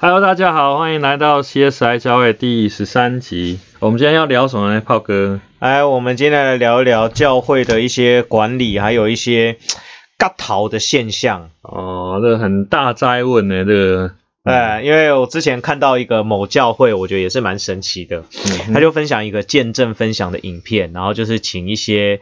Hello， 大家好，欢迎来到 CSI 教会第13集。我们今天要聊什么呢，炮哥？我们今天来聊一聊教会的一些管理，还有一些割头的现象。哦，这很大哉问呢，这个。因为我之前看到一个某教会，我觉得也是蛮神奇的。他就分享一个见证分享的影片，然后就是请一些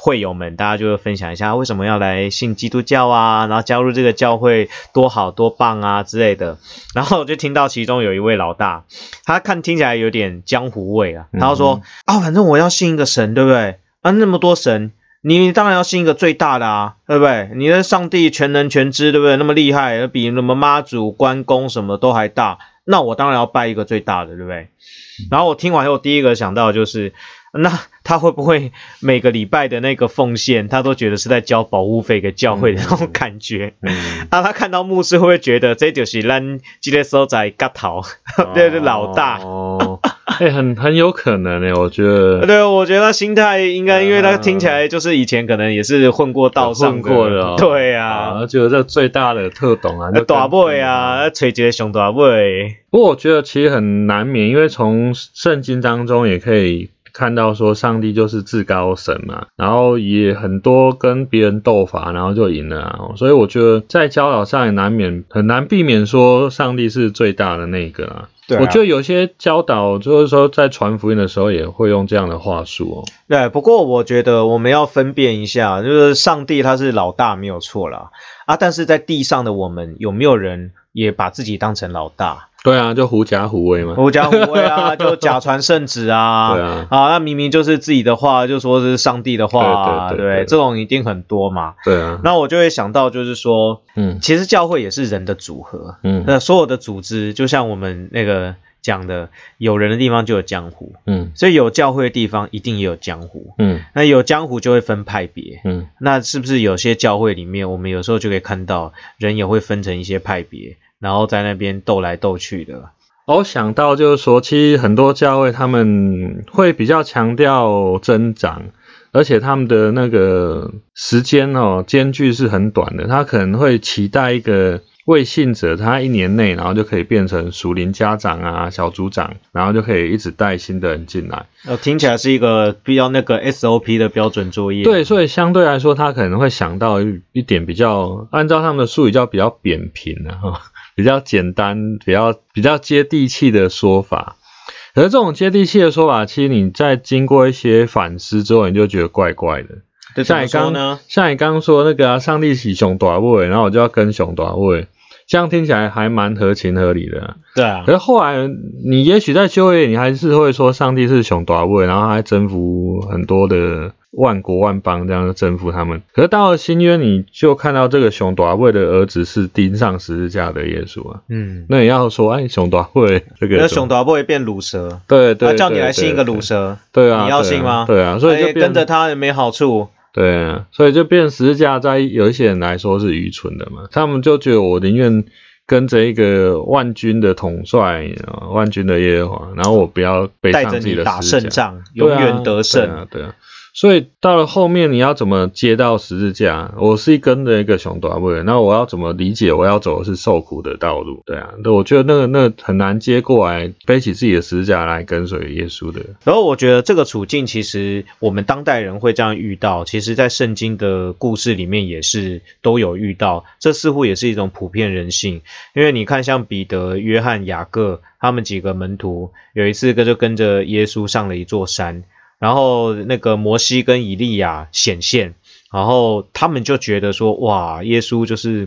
会友们，大家就会分享一下为什么要来信基督教啊，然后加入这个教会多好多棒啊之类的。然后我就听到其中有一位老大，他听起来有点江湖味啊，他说反正我要信一个神，对不对？那么多神。你当然要信一个最大的啊，对不对？你的上帝全能全知，对不对？那么厉害，比什么妈祖、关公什么都还大，那我当然要拜一个最大的，对不对？然后我听完后，第一个想到的就是，那他会不会每个礼拜的那个奉献，他都觉得是在交保护费给教会的那种感觉？他看到牧师会不会觉得这就是咱这个所在割头，这是老大？很有可能我觉得。对，我觉得他心态应该，因为他听起来就是以前可能也是混过道上的，混过了。对啊，觉得这最大的特懂啊，大尾啊，找一个上大尾。不过我觉得其实很难免，因为从圣经当中也可以看到说上帝就是至高神嘛，然后也很多跟别人斗法，然后就赢了啊，所以我觉得在教导上也难免很难避免说上帝是最大的那个啊。对啊，我觉得有些教导就是说在传福音的时候也会用这样的话术哦。对，不过我觉得我们要分辨一下，就是上帝他是老大没有错啦，但是在地上的我们有没有人也把自己当成老大？对啊，就狐假虎威嘛，狐假虎威啊，就假传圣旨啊，对啊，那明明就是自己的话，就说是上帝的话啊，对，这种一定很多嘛。对啊，那我就会想到就是说，其实教会也是人的组合，那所有的组织就像我们那个讲的，有人的地方就有江湖，所以有教会的地方一定也有江湖，那有江湖就会分派别，那是不是有些教会里面，我们有时候就可以看到人也会分成一些派别，然后在那边斗来斗去的。我想到就是说，其实很多教会他们会比较强调增长，而且他们的那个时间间距是很短的，他可能会期待一个未信者他一年内然后就可以变成属灵家长啊，小组长，然后就可以一直带新的人进来。听起来是一个比较那个 SOP 的标准作业。对，所以相对来说他可能会想到一点比较，按照他们的术语叫比较扁平比较简单，比较接地气的说法。可是这种接地气的说法，其实你在经过一些反思之后，你就觉得怪怪的。像你刚说那个上帝是上大尾，然后我就要跟上大尾，这样听起来还蛮合情合理的啊。对啊。可是后来你也许在就业，你还是会说上帝是上大尾，然后还征服很多的万国万邦，这样征服他们。可是到了新约，你就看到这个上大尾的儿子是钉上十字架的耶稣啊。那也要说上大尾这个。那上大尾变乳蛇。对，叫你来信一个乳蛇。对啊。你要信吗？对啊，所以就跟着他也没好处。对啊，所以就变十字架在有一些人来说是愚蠢的嘛，他们就觉得我宁愿跟着一个万军的统帅，万军的耶和华，然后我不要背上自己的十字架，带着你打胜仗，永远得胜。对啊，所以到了后面你要怎么接到十字架？我是跟着一个上大尾，那我要怎么理解我要走的是受苦的道路？对啊，我觉得那个很难接过来，背起自己的十字架来跟随耶稣的。然后我觉得这个处境其实我们当代人会这样遇到，其实在圣经的故事里面也是都有遇到，这似乎也是一种普遍人性。因为你看像彼得、约翰、雅各他们几个门徒，有一次就跟着耶稣上了一座山，然后那个摩西跟以利亚显现，然后他们就觉得说，哇，耶稣就是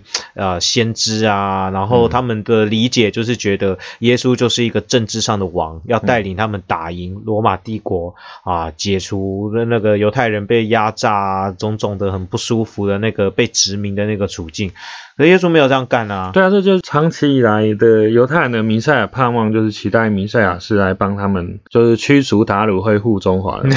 先知啊，然后他们的理解就是觉得耶稣就是一个政治上的王，要带领他们打赢罗马帝国啊，解除那个犹太人被压榨啊，种种的很不舒服的那个被殖民的那个处境。可是耶稣没有这样干啊。对啊，这就是长期以来的犹太人的弥赛亚盼望，就是期待弥赛亚是来帮他们就是驱除鞑虏，恢复中华的。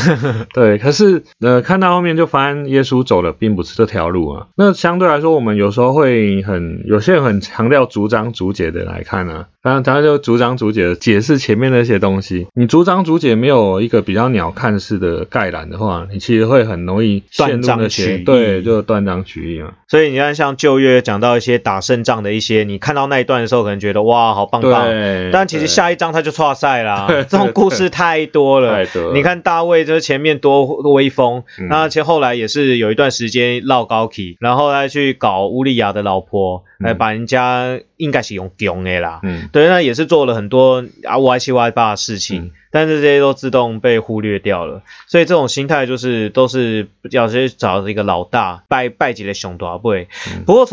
对，可是看到后面就发现耶稣走的并不是这条路啊。那相对来说，我们有时候会有些人很强调逐章逐解的来看啊，当然他就逐章逐解的解释前面那些东西。你逐章逐解没有一个比较鸟瞰式的概览的话，你其实会很容易陷入那些，对，就断章取义嘛。所以你看，像旧约讲到一些打胜仗的一些，你看到那一段的时候，可能觉得哇，好棒棒，但其实下一章他就挫赛啦。这种故事太多了，你看大卫就是前面多威风，那后来也是有一段时间落高起，然后他去搞乌利亚的老婆，来把人家应该是用穷的啦，对，那也是做了很多歪七歪八的事情，但是这些都自动被忽略掉了。所以这种心态就是都是要去找一个老大，拜几个熊大辈。不过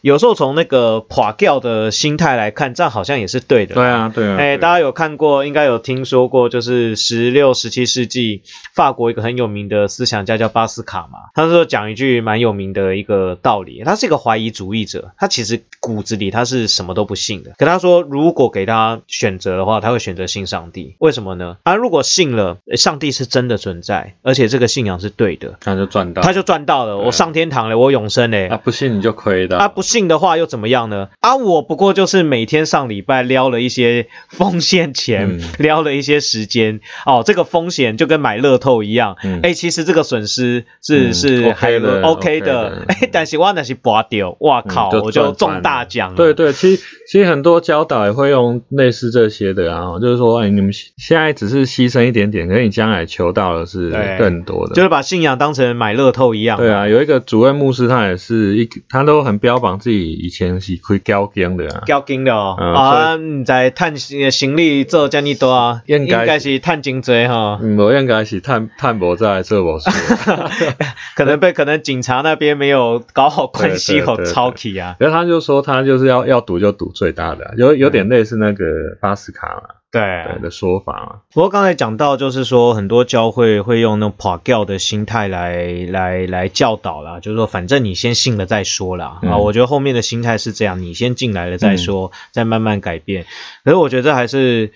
有时候从那个垮掉的心态来看，这样好像也是对的。对啊。大家有看过，应该有听说过，就是16、17世纪法国一个很有名的思想家叫巴斯卡嘛，他说讲一句蛮有名的一个道理，他是一个怀疑主义者，他其实骨子里他是什么都不信的，可他说如果给他选择的话，他会选择信上帝。为什么呢？他如果信了上帝是真的存在，而且这个信仰是对的，他就赚到了，我上天堂了，我永生了。不信你就亏的。不信的话又怎么样呢？我不过就是每天上礼拜撩了一些风险钱，撩了一些时间，这个风险就跟买乐透一样，其实这个损失是还 OK 的，但是我那是拔掉，哇靠，我就中大奖了。对，其实很多教导也会用类似这些的啊，就是说，你们现在只是牺牲一点点，可是你将来求到的是更多的，就是把信仰当成买乐透一样。对啊，有一个主任牧师，他也是他都很标榜自己以前是开教经的啊，你在探行李做这么多啊，应该是探真多哈，我应该是探无在做无事，可能警察那边没有搞好关系，有抄起啊，然后他就说他就是要赌就赌最大的，有点类似那个巴斯卡嘛。对的说法嘛。不过刚才讲到，就是说很多教会会用那种跑教的心态来教导啦，就是说反正你先信了再说啦。我觉得后面的心态是这样，你先进来了再说，再慢慢改变。可是我觉得还是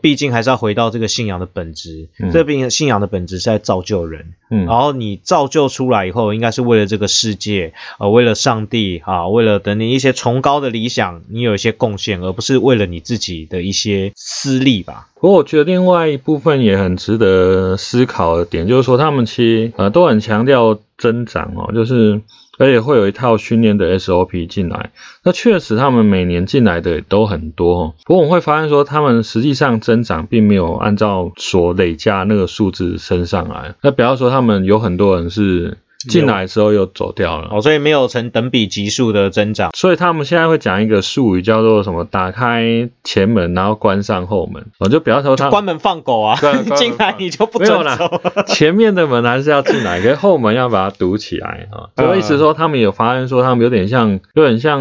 毕竟还是要回到这个信仰的本质，这个信仰的本质是在造就人，然后你造就出来以后，应该是为了这个世界，为了上帝啊，为了等你一些崇高的理想，你有一些贡献，而不是为了你自己的一些私利吧。不过我觉得另外一部分也很值得思考的点，就是说他们其实都很强调增长就是。而且会有一套训练的 SOP 进来，那确实他们每年进来的也都很多，不过我们会发现说他们实际上增长并没有按照所累加那个数字升上来，那不要说他们有很多人是进来之后又走掉了，所以没有成等比级数的增长。所以他们现在会讲一个术语叫做什么？打开前门，然后关上后门。就不要说他关门放狗啊，进来你就不准走。前面的门还是要进来，可是后门要把它堵起来啊。所以意思说他们有发现说他们有点像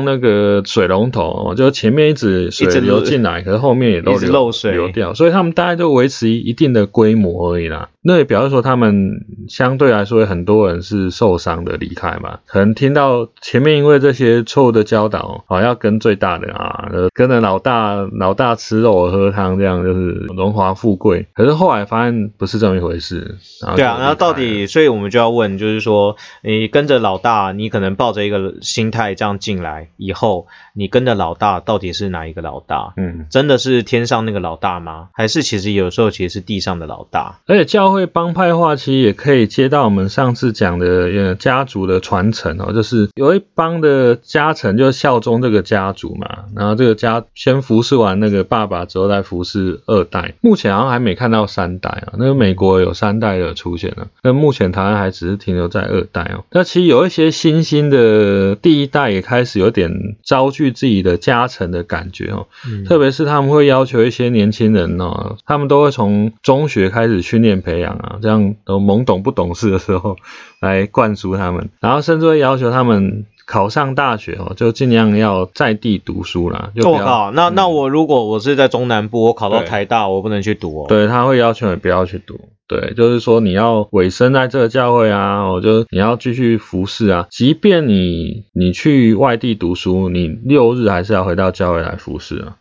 那个水龙头，就前面一直水流进来，可是后面也都漏水流掉，所以他们大概就维持一定的规模而已啦。那也表示说他们相对来说很多人是受伤的离开嘛，可能听到前面因为这些错误的教导，要跟最大的跟着老大吃肉喝汤，这样就是荣华富贵，可是后来发现不是这么一回事。对啊，然后到底，所以我们就要问，就是说你跟着老大，你可能抱着一个心态这样进来以后，你跟着老大到底是哪一个老大？真的是天上那个老大吗？还是其实有时候其实是地上的老大？而且教会帮派化其实也可以接到我们上次讲的家族的传承就是有一帮的家臣就效忠这个家族嘛，然后这个家先服侍完那个爸爸之后再服侍二代，目前好像还没看到三代那个美国有三代的出现了，那目前台湾还只是停留在二代那其实有一些新兴的第一代也开始有点招聚自己的家臣的感觉特别是他们会要求一些年轻人他们都会从中学开始训练培养这样都懵懂不懂事的时候来灌输他们，然后甚至会要求他们考上大学就尽量要在地读书啦。我靠，那我如果我是在中南部，我考到台大，我不能去读对，他会要求你不要去读。对，就是说你要委身在这个教会啊，就你要继续服侍啊，即便你去外地读书，你六日还是要回到教会来服侍啊。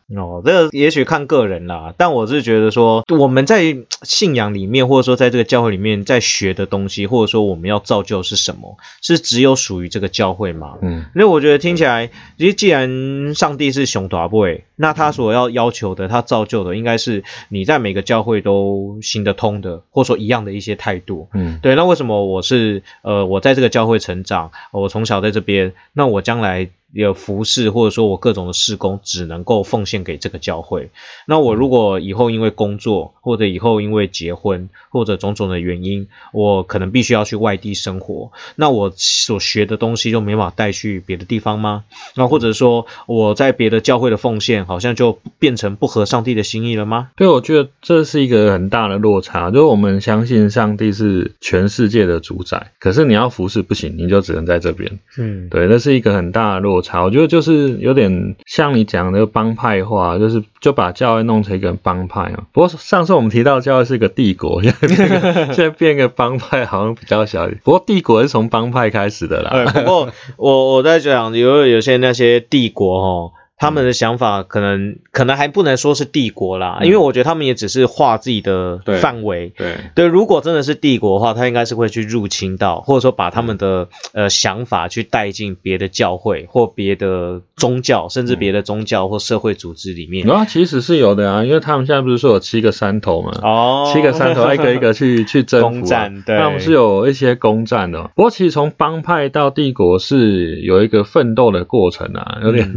这个也许看个人啦，但我是觉得说我们在信仰里面，或者说在这个教会里面在学的东西，或者说我们要造就是什么，是只有属于这个教会嘛？因为我觉得听起来，其实既然上帝是上大尾，那他所要求的，他造就的应该是你在每个教会都行得通的，或者说一样的一些态度。对，那为什么我是我在这个教会成长，我从小在这边，那我将来有服事，或者说我各种的事工只能够奉献给这个教会。那我如果以后因为工作，或者以后因为结婚，或者种种的原因，我可能必须要去外地生活，那我所学的东西就没办法带去别的地方吗？那或者说我在别的教会的奉献好像就变成不合上帝的心意了吗？对，我觉得这是一个很大的落差，就是我们相信上帝是全世界的主宰，可是你要服事不行，你就只能在这边。对，那是一个很大的落差。我觉得就是有点像你讲的帮派化，就是就把教会弄成一个帮派嘛。不过上次我们提到教会是一个帝国，现在变个帮派好像比较小一点。不过帝国是从帮派开始的啦。不过我在讲有些那些帝国他们的想法可能还不能说是帝国啦，因为我觉得他们也只是画自己的范围。对，如果真的是帝国的话，他应该是会去入侵到，或者说把他们的想法去带进别的教会或别的宗教，甚至别的宗教或社会组织里面。其实是有的啊，因为他们现在不是说有七个山头嘛？七个山头一个一个去征服，攻占。对，他们是有一些攻占的。不过其实从帮派到帝国是有一个奋斗的过程啊，有点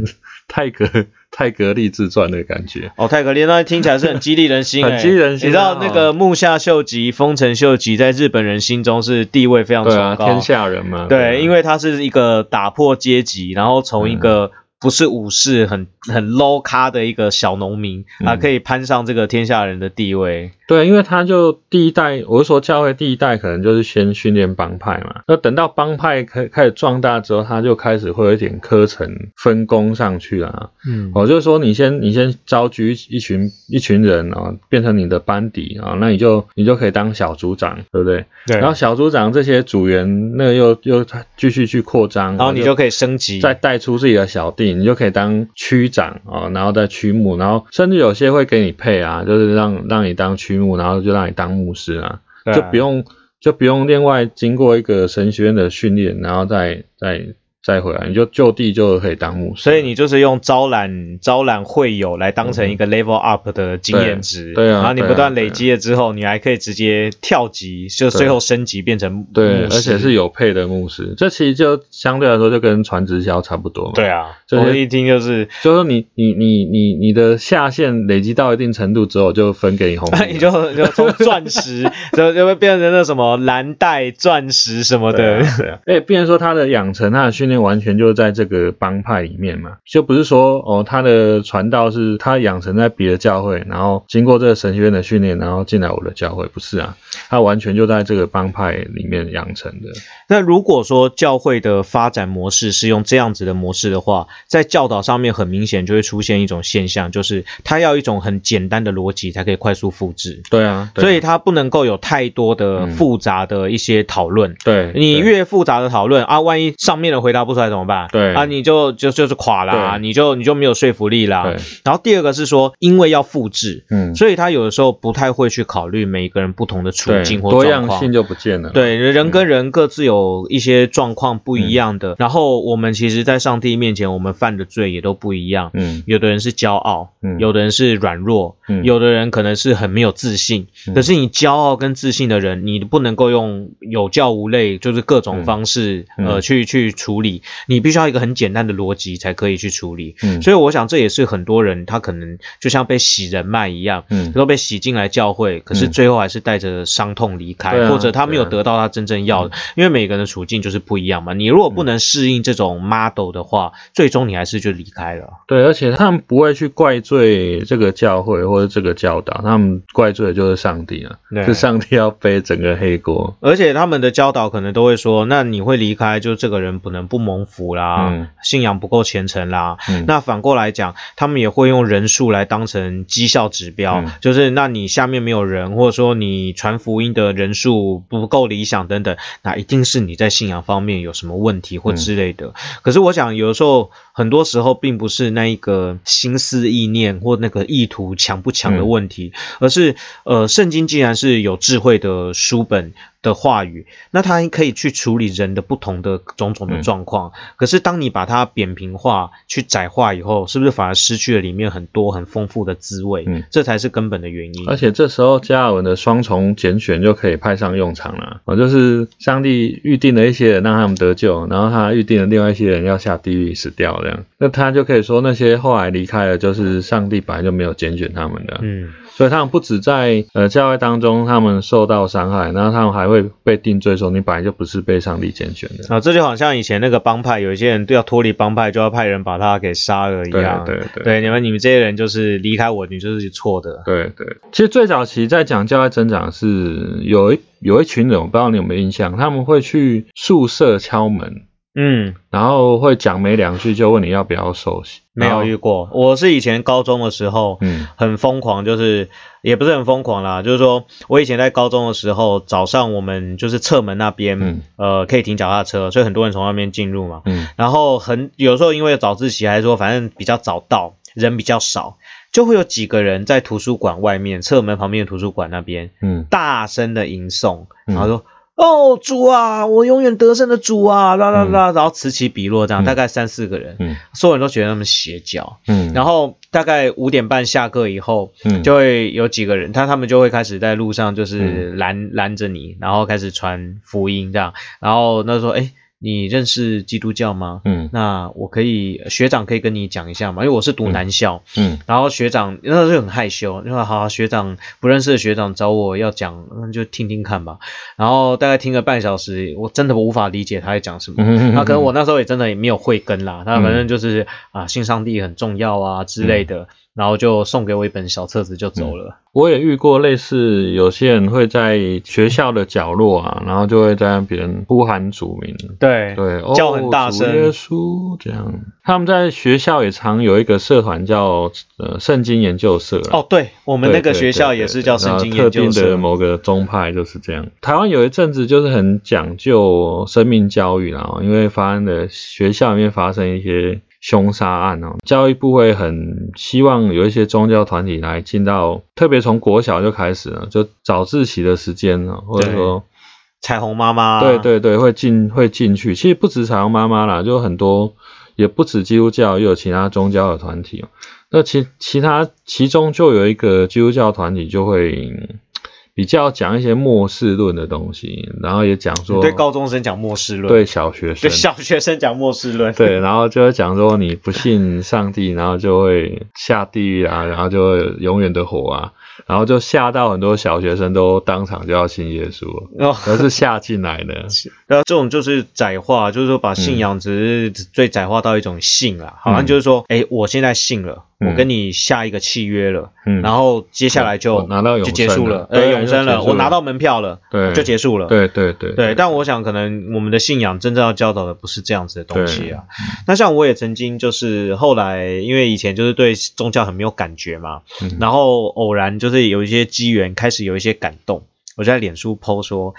泰格利自传的感觉。泰格利那听起来是很激励人心。很激励人心。你知道那个木下秀吉、丰臣秀吉在日本人心中是地位非常崇高。天下人嘛。对，因为他是一个打破阶级，然后从一个不是武士很 low 咖的一个小农民，可以攀上这个天下人的地位。对，因为他就第一代，我是说教会第一代可能就是先训练帮派嘛，那等到帮派开始壮大之后，他就开始会有一点课程分工上去啦。就是说你先召集一群人变成你的班底那你就可以当小组长，对不对？对。然后小组长这些组员那又继续去扩张，然后你就可以升级，再带出自己的小弟，你就可以当区长然后再区牧，然后甚至有些会给你配啊，就是让你当区牧，然后就让你当牧师啦。就不用另外经过一个神学院的训练，然后再回来，你就地就可以当牧师。所以你就是用招揽会友来当成一个 level up 的经验值。对啊。然后你不断累积了之后，你还可以直接跳级，就最后升级变成牧师。对，而且是有配的牧师。这其实就相对来说就跟传直销差不多嘛。对啊，我一听就是你的下限累积到一定程度之后，就分给你红。你就从钻石就会变成那什么蓝带钻石什么的。对啊。变成说他的养成，他的训练完全就在这个帮派里面嘛，就不是说他的传道是他养成在别的教会，然后经过这个神学院的训练，然后进来我的教会，不是啊，他完全就在这个帮派里面养成的。那如果说教会的发展模式是用这样子的模式的话，在教导上面很明显就会出现一种现象，就是他要一种很简单的逻辑才可以快速复制。对啊，所以他不能够有太多的复杂的一些讨论。对，你越复杂的讨论啊，万一上面的回答不出来怎么办？对啊，你就是垮啦，你就没有说服力啦。然后第二个是说，因为要复制，所以他有的时候不太会去考虑每一个人不同的处境或状况，多样性就不见了。对，人跟人各自有一些状况不一样的，然后我们其实在上帝面前我们犯的罪也都不一样。有的人是骄傲，有的人是软弱，有的人可能是很没有自信。可是你骄傲跟自信的人，你不能够用有教无类，就是各种方式去处理，你必须要一个很简单的逻辑才可以去处理。所以我想这也是很多人他可能就像被洗人脉一样，都被洗进来教会，可是最后还是带着伤痛离开，或者他没有得到他真正要的。因为每个人的处境就是不一样嘛，你如果不能适应这种 model 的话，最终你还是就离开了。对，而且他们不会去怪罪这个教会或者这个教导，他们怪罪的就是上帝啊，是上帝要背整个黑锅。而且他们的教导可能都会说，那你会离开，就这个人不能不蒙福啦，信仰不够虔诚啦，那反过来讲，他们也会用人数来当成绩效指标，就是那你下面没有人，或者说你传福音的人数不够理想等等，那一定是你在信仰方面有什么问题或之类的。可是我想有时候很多时候并不是那一个心思意念或那个意图强不强的问题，而是圣经既然是有智慧的书本的话语，那它可以去处理人的不同的种种的状况，可是当你把它扁平化去窄化以后，是不是反而失去了里面很多很丰富的滋味，这才是根本的原因。而且这时候加尔文的双重拣选就可以派上用场了，就是上帝预定了一些人让他们得救，然后他预定了另外一些人要下地狱死掉，这样那他就可以说那些后来离开了就是上帝本来就没有拣选他们的，所以他们不止在教会当中他们受到伤害，然后他们还会被定罪说你本来就不是被上帝拣选的，这就好像以前那个帮派有一些人要脱离帮派就要派人把他给杀了一样，对，你们这些人就是离开我你就是错的，对。其实最早期在讲教会增长是有一群人，我不知道你有没有印象，他们会去宿舍敲门，然后会讲没两句就问你要不要受洗。没有遇过，我是以前高中的时候，很疯狂，就是也不是很疯狂啦，就是说我以前在高中的时候，早上我们就是侧门那边，可以停脚踏车，所以很多人从那边进入嘛，然后有时候因为早自习还是说反正比较早到，人比较少。就会有几个人在图书馆外面侧门旁边的图书馆那边，大声的吟诵，然后说哦主啊，我永远得胜的主啊，啦啦啦，然后此起彼落这样，大概3-4个人，所有人都觉得他们邪教，然后大概5点半下课以后，就会有几个人，他们就会开始在路上就是拦着你，然后开始传福音这样，然后那说你认识基督教吗？那我可以学长可以跟你讲一下嘛，因为我是读男校，然后学长那时候很害羞，就说好，学长不认识的学长找我要讲，那就听听看吧。然后大概听了半小时，我真的无法理解他在讲什么。那可能我那时候也真的也没有慧根啦，那反正就是信上帝很重要啊之类的。然后就送给我一本小册子就走了。我也遇过类似有些人会在学校的角落啊，然后就会在别人呼喊主名，对，叫很大声，主耶稣这样。他们在学校也常有一个社团叫圣经研究社。对，我们那个学校也是叫圣经研究社。特定的某个宗派就是这样。台湾有一阵子就是很讲究生命教育啦，因为发生的学校里面发生一些凶杀案教育部会很希望有一些宗教团体来进到，特别从国小就开始了，就早自习的时间或者说彩虹妈妈，对，会进去。其实不止彩虹妈妈啦，就很多，也不止基督教，也有其他宗教的团体。那其中就有一个基督教团体就会比较讲一些末世论的东西，然后也讲说对高中生讲末世论，对小学生讲末世论，对，然后就会讲说你不信上帝，然后就会下地狱啊，然后就会永远的火啊，然后就吓到很多小学生都当场就要信耶稣了，而是吓进来的。这种就是窄化，就是说把信仰只是最窄化到一种信啦，好像就是说我现在信了，我跟你下一个契约了，然后接下来就结束了，永生了，我拿到门票了，就结束了，对。但我想可能我们的信仰真正要教导的不是这样子的东西啊。那像我也曾经就是后来因为以前就是对宗教很没有感觉嘛，然后偶然就是有一些机缘开始有一些感动，我就在脸书 po 说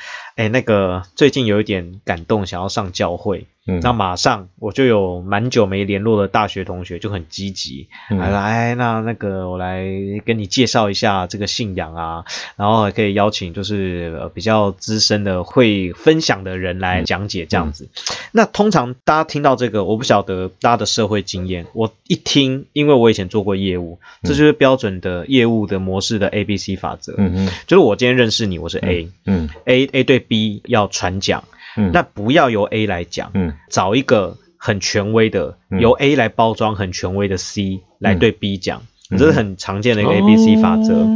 那个最近有一点感动想要上教会，那马上我就有蛮久没联络的大学同学就很积极，来那个我来跟你介绍一下这个信仰啊，然后还可以邀请就是比较资深的会分享的人来讲解这样子。那通常大家听到这个，我不晓得大家的社会经验，我一听，因为我以前做过业务，这就是标准的业务的模式的 ABC 法则，就是我今天认识你，我是 A， A 对 B 要传讲，那不要由 A 来讲，找一个很权威的，由 A 来包装很权威的 C 来对 B 讲，这是很常见的一个 ABC 法则。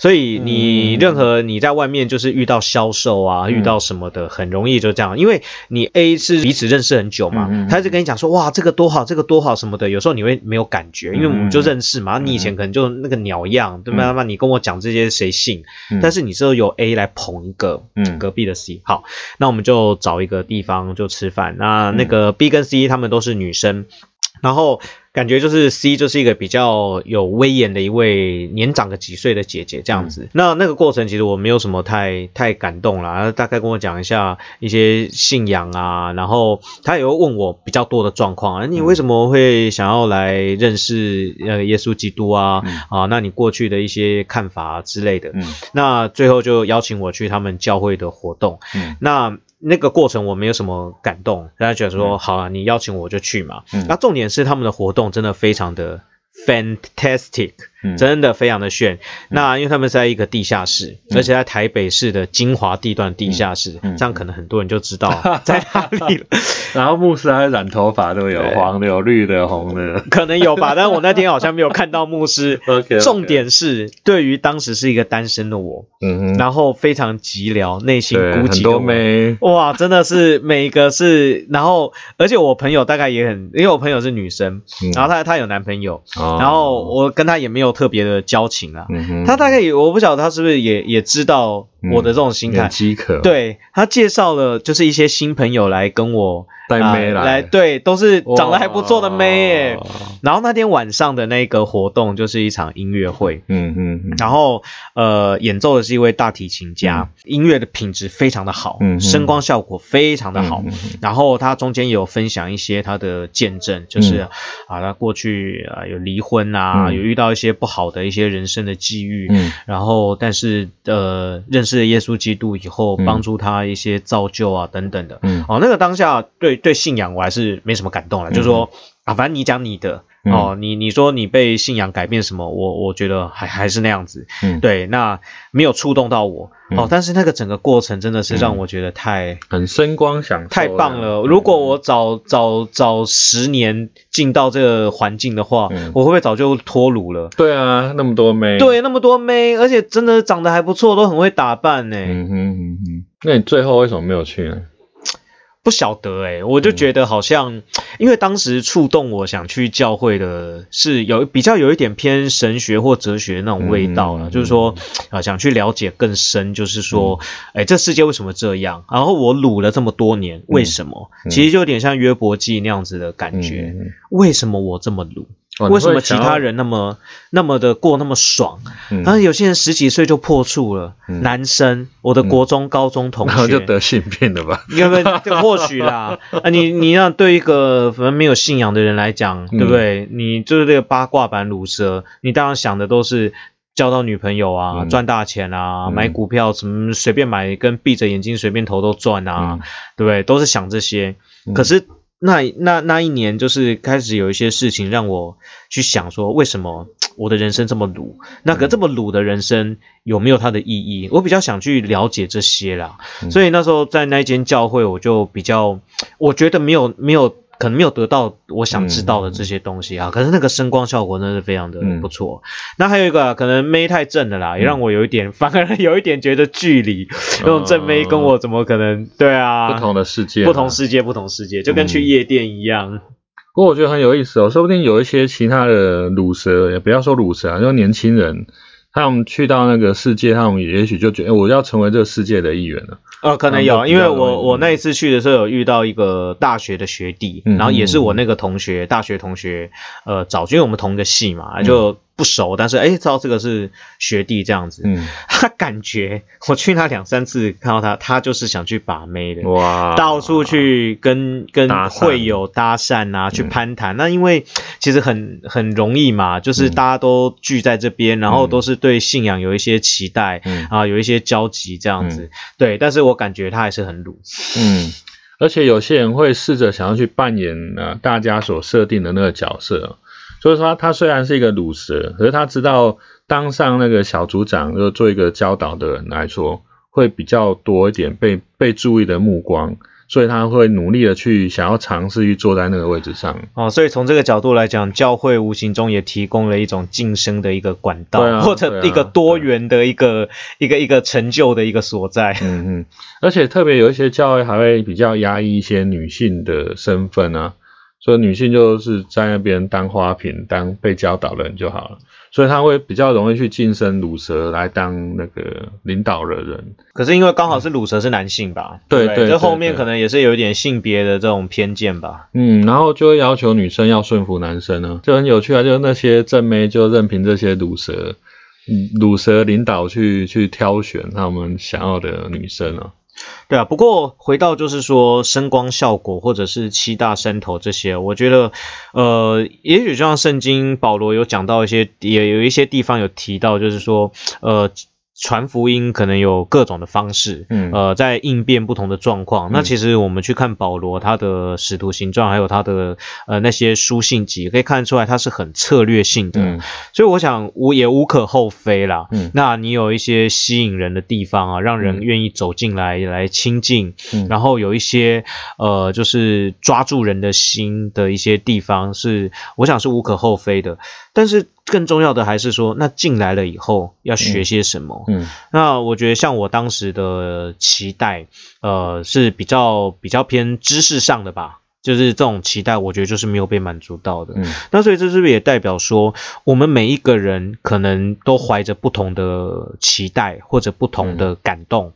所以你任何你在外面就是遇到销售啊，遇到什么的，很容易就这样，因为你 A 是彼此认识很久嘛，他就跟你讲说哇这个多好这个多好什么的，有时候你会没有感觉，因为我们就认识嘛，你以前可能就那个鸟样，对吧？你跟我讲这些谁信？但是你是由 A 来捧一个隔壁的 C。 好，那我们就找一个地方就吃饭，那个 B 跟 C 他们都是女生，然后感觉就是 C 就是一个比较有威严的一位年长个几岁的姐姐这样子。那个过程其实我没有什么太感动啦，大概跟我讲一下一些信仰啊，然后他也会问我比较多的状况啊，你为什么会想要来认识耶稣基督啊？那你过去的一些看法之类的。那最后就邀请我去他们教会的活动。那个过程我没有什么感动，大家觉得说好啊，你邀请我就去嘛。那重点是他们的活动真的非常的 fantastic， 真的非常的炫。那因为他们是在一个地下室，而且在台北市的精华地段地下室，这样可能很多人就知道在哪里了。然后牧师还染头发，都有黄的有绿的红的，可能有吧，但我那天好像没有看到牧师。重点是对于当时是一个单身的我，然后非常寂寥，内心孤寂的我，很多哇，真的是每一个是，然后而且我朋友大概也很，因为我朋友是女生，然后她有男朋友，然后我跟她也没有特别的交情啦，她大概也我不晓得她是不是也知道我的这种心态，对，她介绍了就是一些新朋友来跟我带妹来，对，都是长得还不错的妹耶。然后那天晚上的那个活动就是一场音乐会，然后演奏的是一位大提琴家，音乐的品质非常的好，声光效果非常的好。然后他中间也有分享一些他的见证，就是他过去有离婚啊，有遇到一些不好的一些人生的际遇，然后但是认识了耶稣基督以后，帮助他一些造就啊等等的。那个当下对信仰我还是没什么感动了，就是说反正你讲你的。你说你被信仰改变什么，我觉得还是那样子，对，那没有触动到我，但是那个整个过程真的是让我觉得很声光享受，太棒了。如果我早10年进到这个环境的话，我会不会早就脱乳了？对啊，那么多妹，对，那么多妹，而且真的长得还不错，都很会打扮耶。那你最后为什么没有去呢？不晓得我就觉得好像，因为当时触动我想去教会的是有一点偏神学或哲学那种味道了，就是说想去了解更深，就是说这世界为什么这样，然后我掳了这么多年为什么，其实就有点像约伯记那样子的感觉，为什么我这么掳，为什么其他人那么的过那么爽？然后有些人10几岁就破处了，男生，我的国中、高中同学，然后就得性病了吧？因为或许啦，你让对一个反正没有信仰的人来讲，对不对？你就是这个八卦版乳蛇，你当然想的都是交到女朋友啊，赚大钱啊，买股票什么随便买，跟闭着眼睛随便投都赚啊，对不对？都是想这些，可是。那一年就是开始有一些事情让我去想说，为什么我的人生这么鲁，这么鲁的人生有没有它的意义，我比较想去了解这些啦。所以那时候在那间教会我就比较，我觉得没有可能没有得到我想知道的这些东西啊，可是那个声光效果真的是非常的不错。那还有一个可能妹太正了啦，也让我有一点反而有一点觉得距离，那种正妹跟我怎么可能，对啊，不同的世界，不同世界，就跟去夜店一样。不过我觉得很有意思说不定有一些其他的乳蛇，也不要说乳蛇啊，就年轻人。他们去到那个世界，他们也许就觉得，我要成为这个世界的一员了。可能有，因为我那一次去的时候有遇到一个大学的学弟，然后也是我那个同学，大学同学，早就因为我们同一个系嘛，就不熟，但是知道这个是学弟这样子。他感觉我去他2-3次看到他，他就是想去把妹的，哇，到处去跟会友搭讪啊，去攀谈。那因为其实很容易嘛，就是大家都聚在这边，然后都是对信仰有一些期待啊，有一些交集这样子。对，但是我感觉他还是很鲁。而且有些人会试着想要去扮演大家所设定的那个角色。所以说他虽然是一个乳蛇，可是他知道当上那个小组长，就做一个教导的人来说，会比较多一点被注意的目光，所以他会努力的去想要尝试去坐在那个位置上。哦，所以从这个角度来讲，教会无形中也提供了一种晋升的一个管道，啊，或者一个多元的一个成就的一个所在。嗯嗯，而且特别有一些教会还会比较压抑一些女性的身份啊，所以女性就是在那边当花瓶，当被教导人就好了。所以他会比较容易去晋升乳蛇来当那个领导的人。可是因为刚好是乳蛇是男性吧，对对，这后面可能也是有一点性别的这种偏见吧。嗯，然后就会要求女生要顺服男生呢，就很有趣啊，就那些正妹就任凭这些乳蛇领导去挑选他们想要的女生啊。对啊，不过回到就是说声光效果或者是七大山头这些，我觉得也许就像圣经保罗有讲到一些，也有一些地方有提到，就是说传福音可能有各种的方式，在应变不同的状况。那其实我们去看保罗他的使徒行传，还有他的那些书信集，可以看得出来他是很策略性的。所以我想也无可厚非啦。那你有一些吸引人的地方啊，让人愿意走进来来亲近，然后有一些就是抓住人的心的一些地方，是我想是无可厚非的。但是更重要的还是说，那进来了以后要学些什么？那我觉得像我当时的期待，是比较偏知识上的吧，就是这种期待，我觉得就是没有被满足到的。那所以这是不是也代表说，我们每一个人可能都怀着不同的期待或者不同的感动，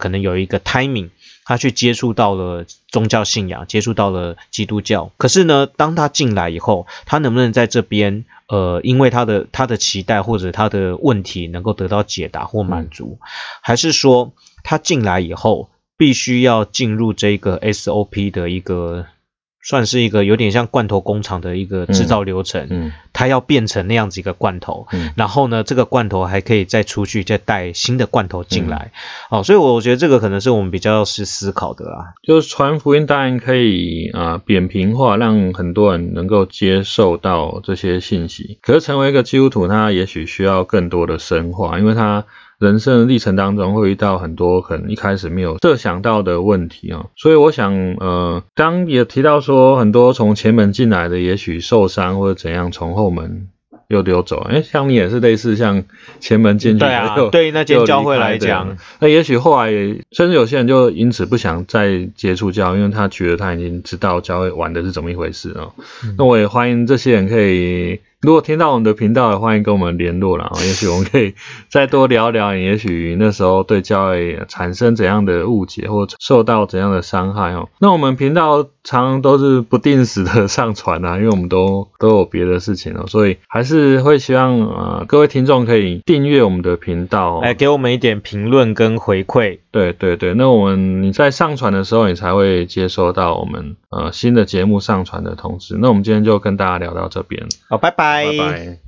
可能有一个 timing。他去接触到了宗教信仰，接触到了基督教。可是呢，当他进来以后，他能不能在这边，因为他的期待或者他的问题能够得到解答或满足，还是说他进来以后必须要进入这个 SOP 的一个，算是一个有点像罐头工厂的一个制造流程，它要变成那样子一个罐头，然后呢，这个罐头还可以再出去，再带新的罐头进来。所以我觉得这个可能是我们比较是思考的啦。就是传福音当然可以扁平化，让很多人能够接受到这些信息。可是成为一个基督徒，他也许需要更多的深化，因为他人生的历程当中会遇到很多可能一开始没有设想到的问题啊，所以我想，刚也提到说，很多从前门进来的，也许受伤或者怎样，从后门又溜走。像你也是类似像前门进去，对啊，对那间教会来讲，那也许后来甚至有些人就因此不想再接触教会，因为他觉得他已经知道教会玩的是怎么一回事啊。那我也欢迎这些人可以。如果听到我们的频道的，欢迎跟我们联络啦，也许我们可以再多聊聊，也许那时候对教会产生怎样的误解或受到怎样的伤害哦。那我们频道常常都是不定时的上传啊，因为我们都有别的事情哦，所以还是会希望各位听众可以订阅我们的频道哦，来给我们一点评论跟回馈。对对对，那我们你在上传的时候，你才会接收到我们新的节目上传的通知。那我们今天就跟大家聊到这边，好，拜拜。拜拜。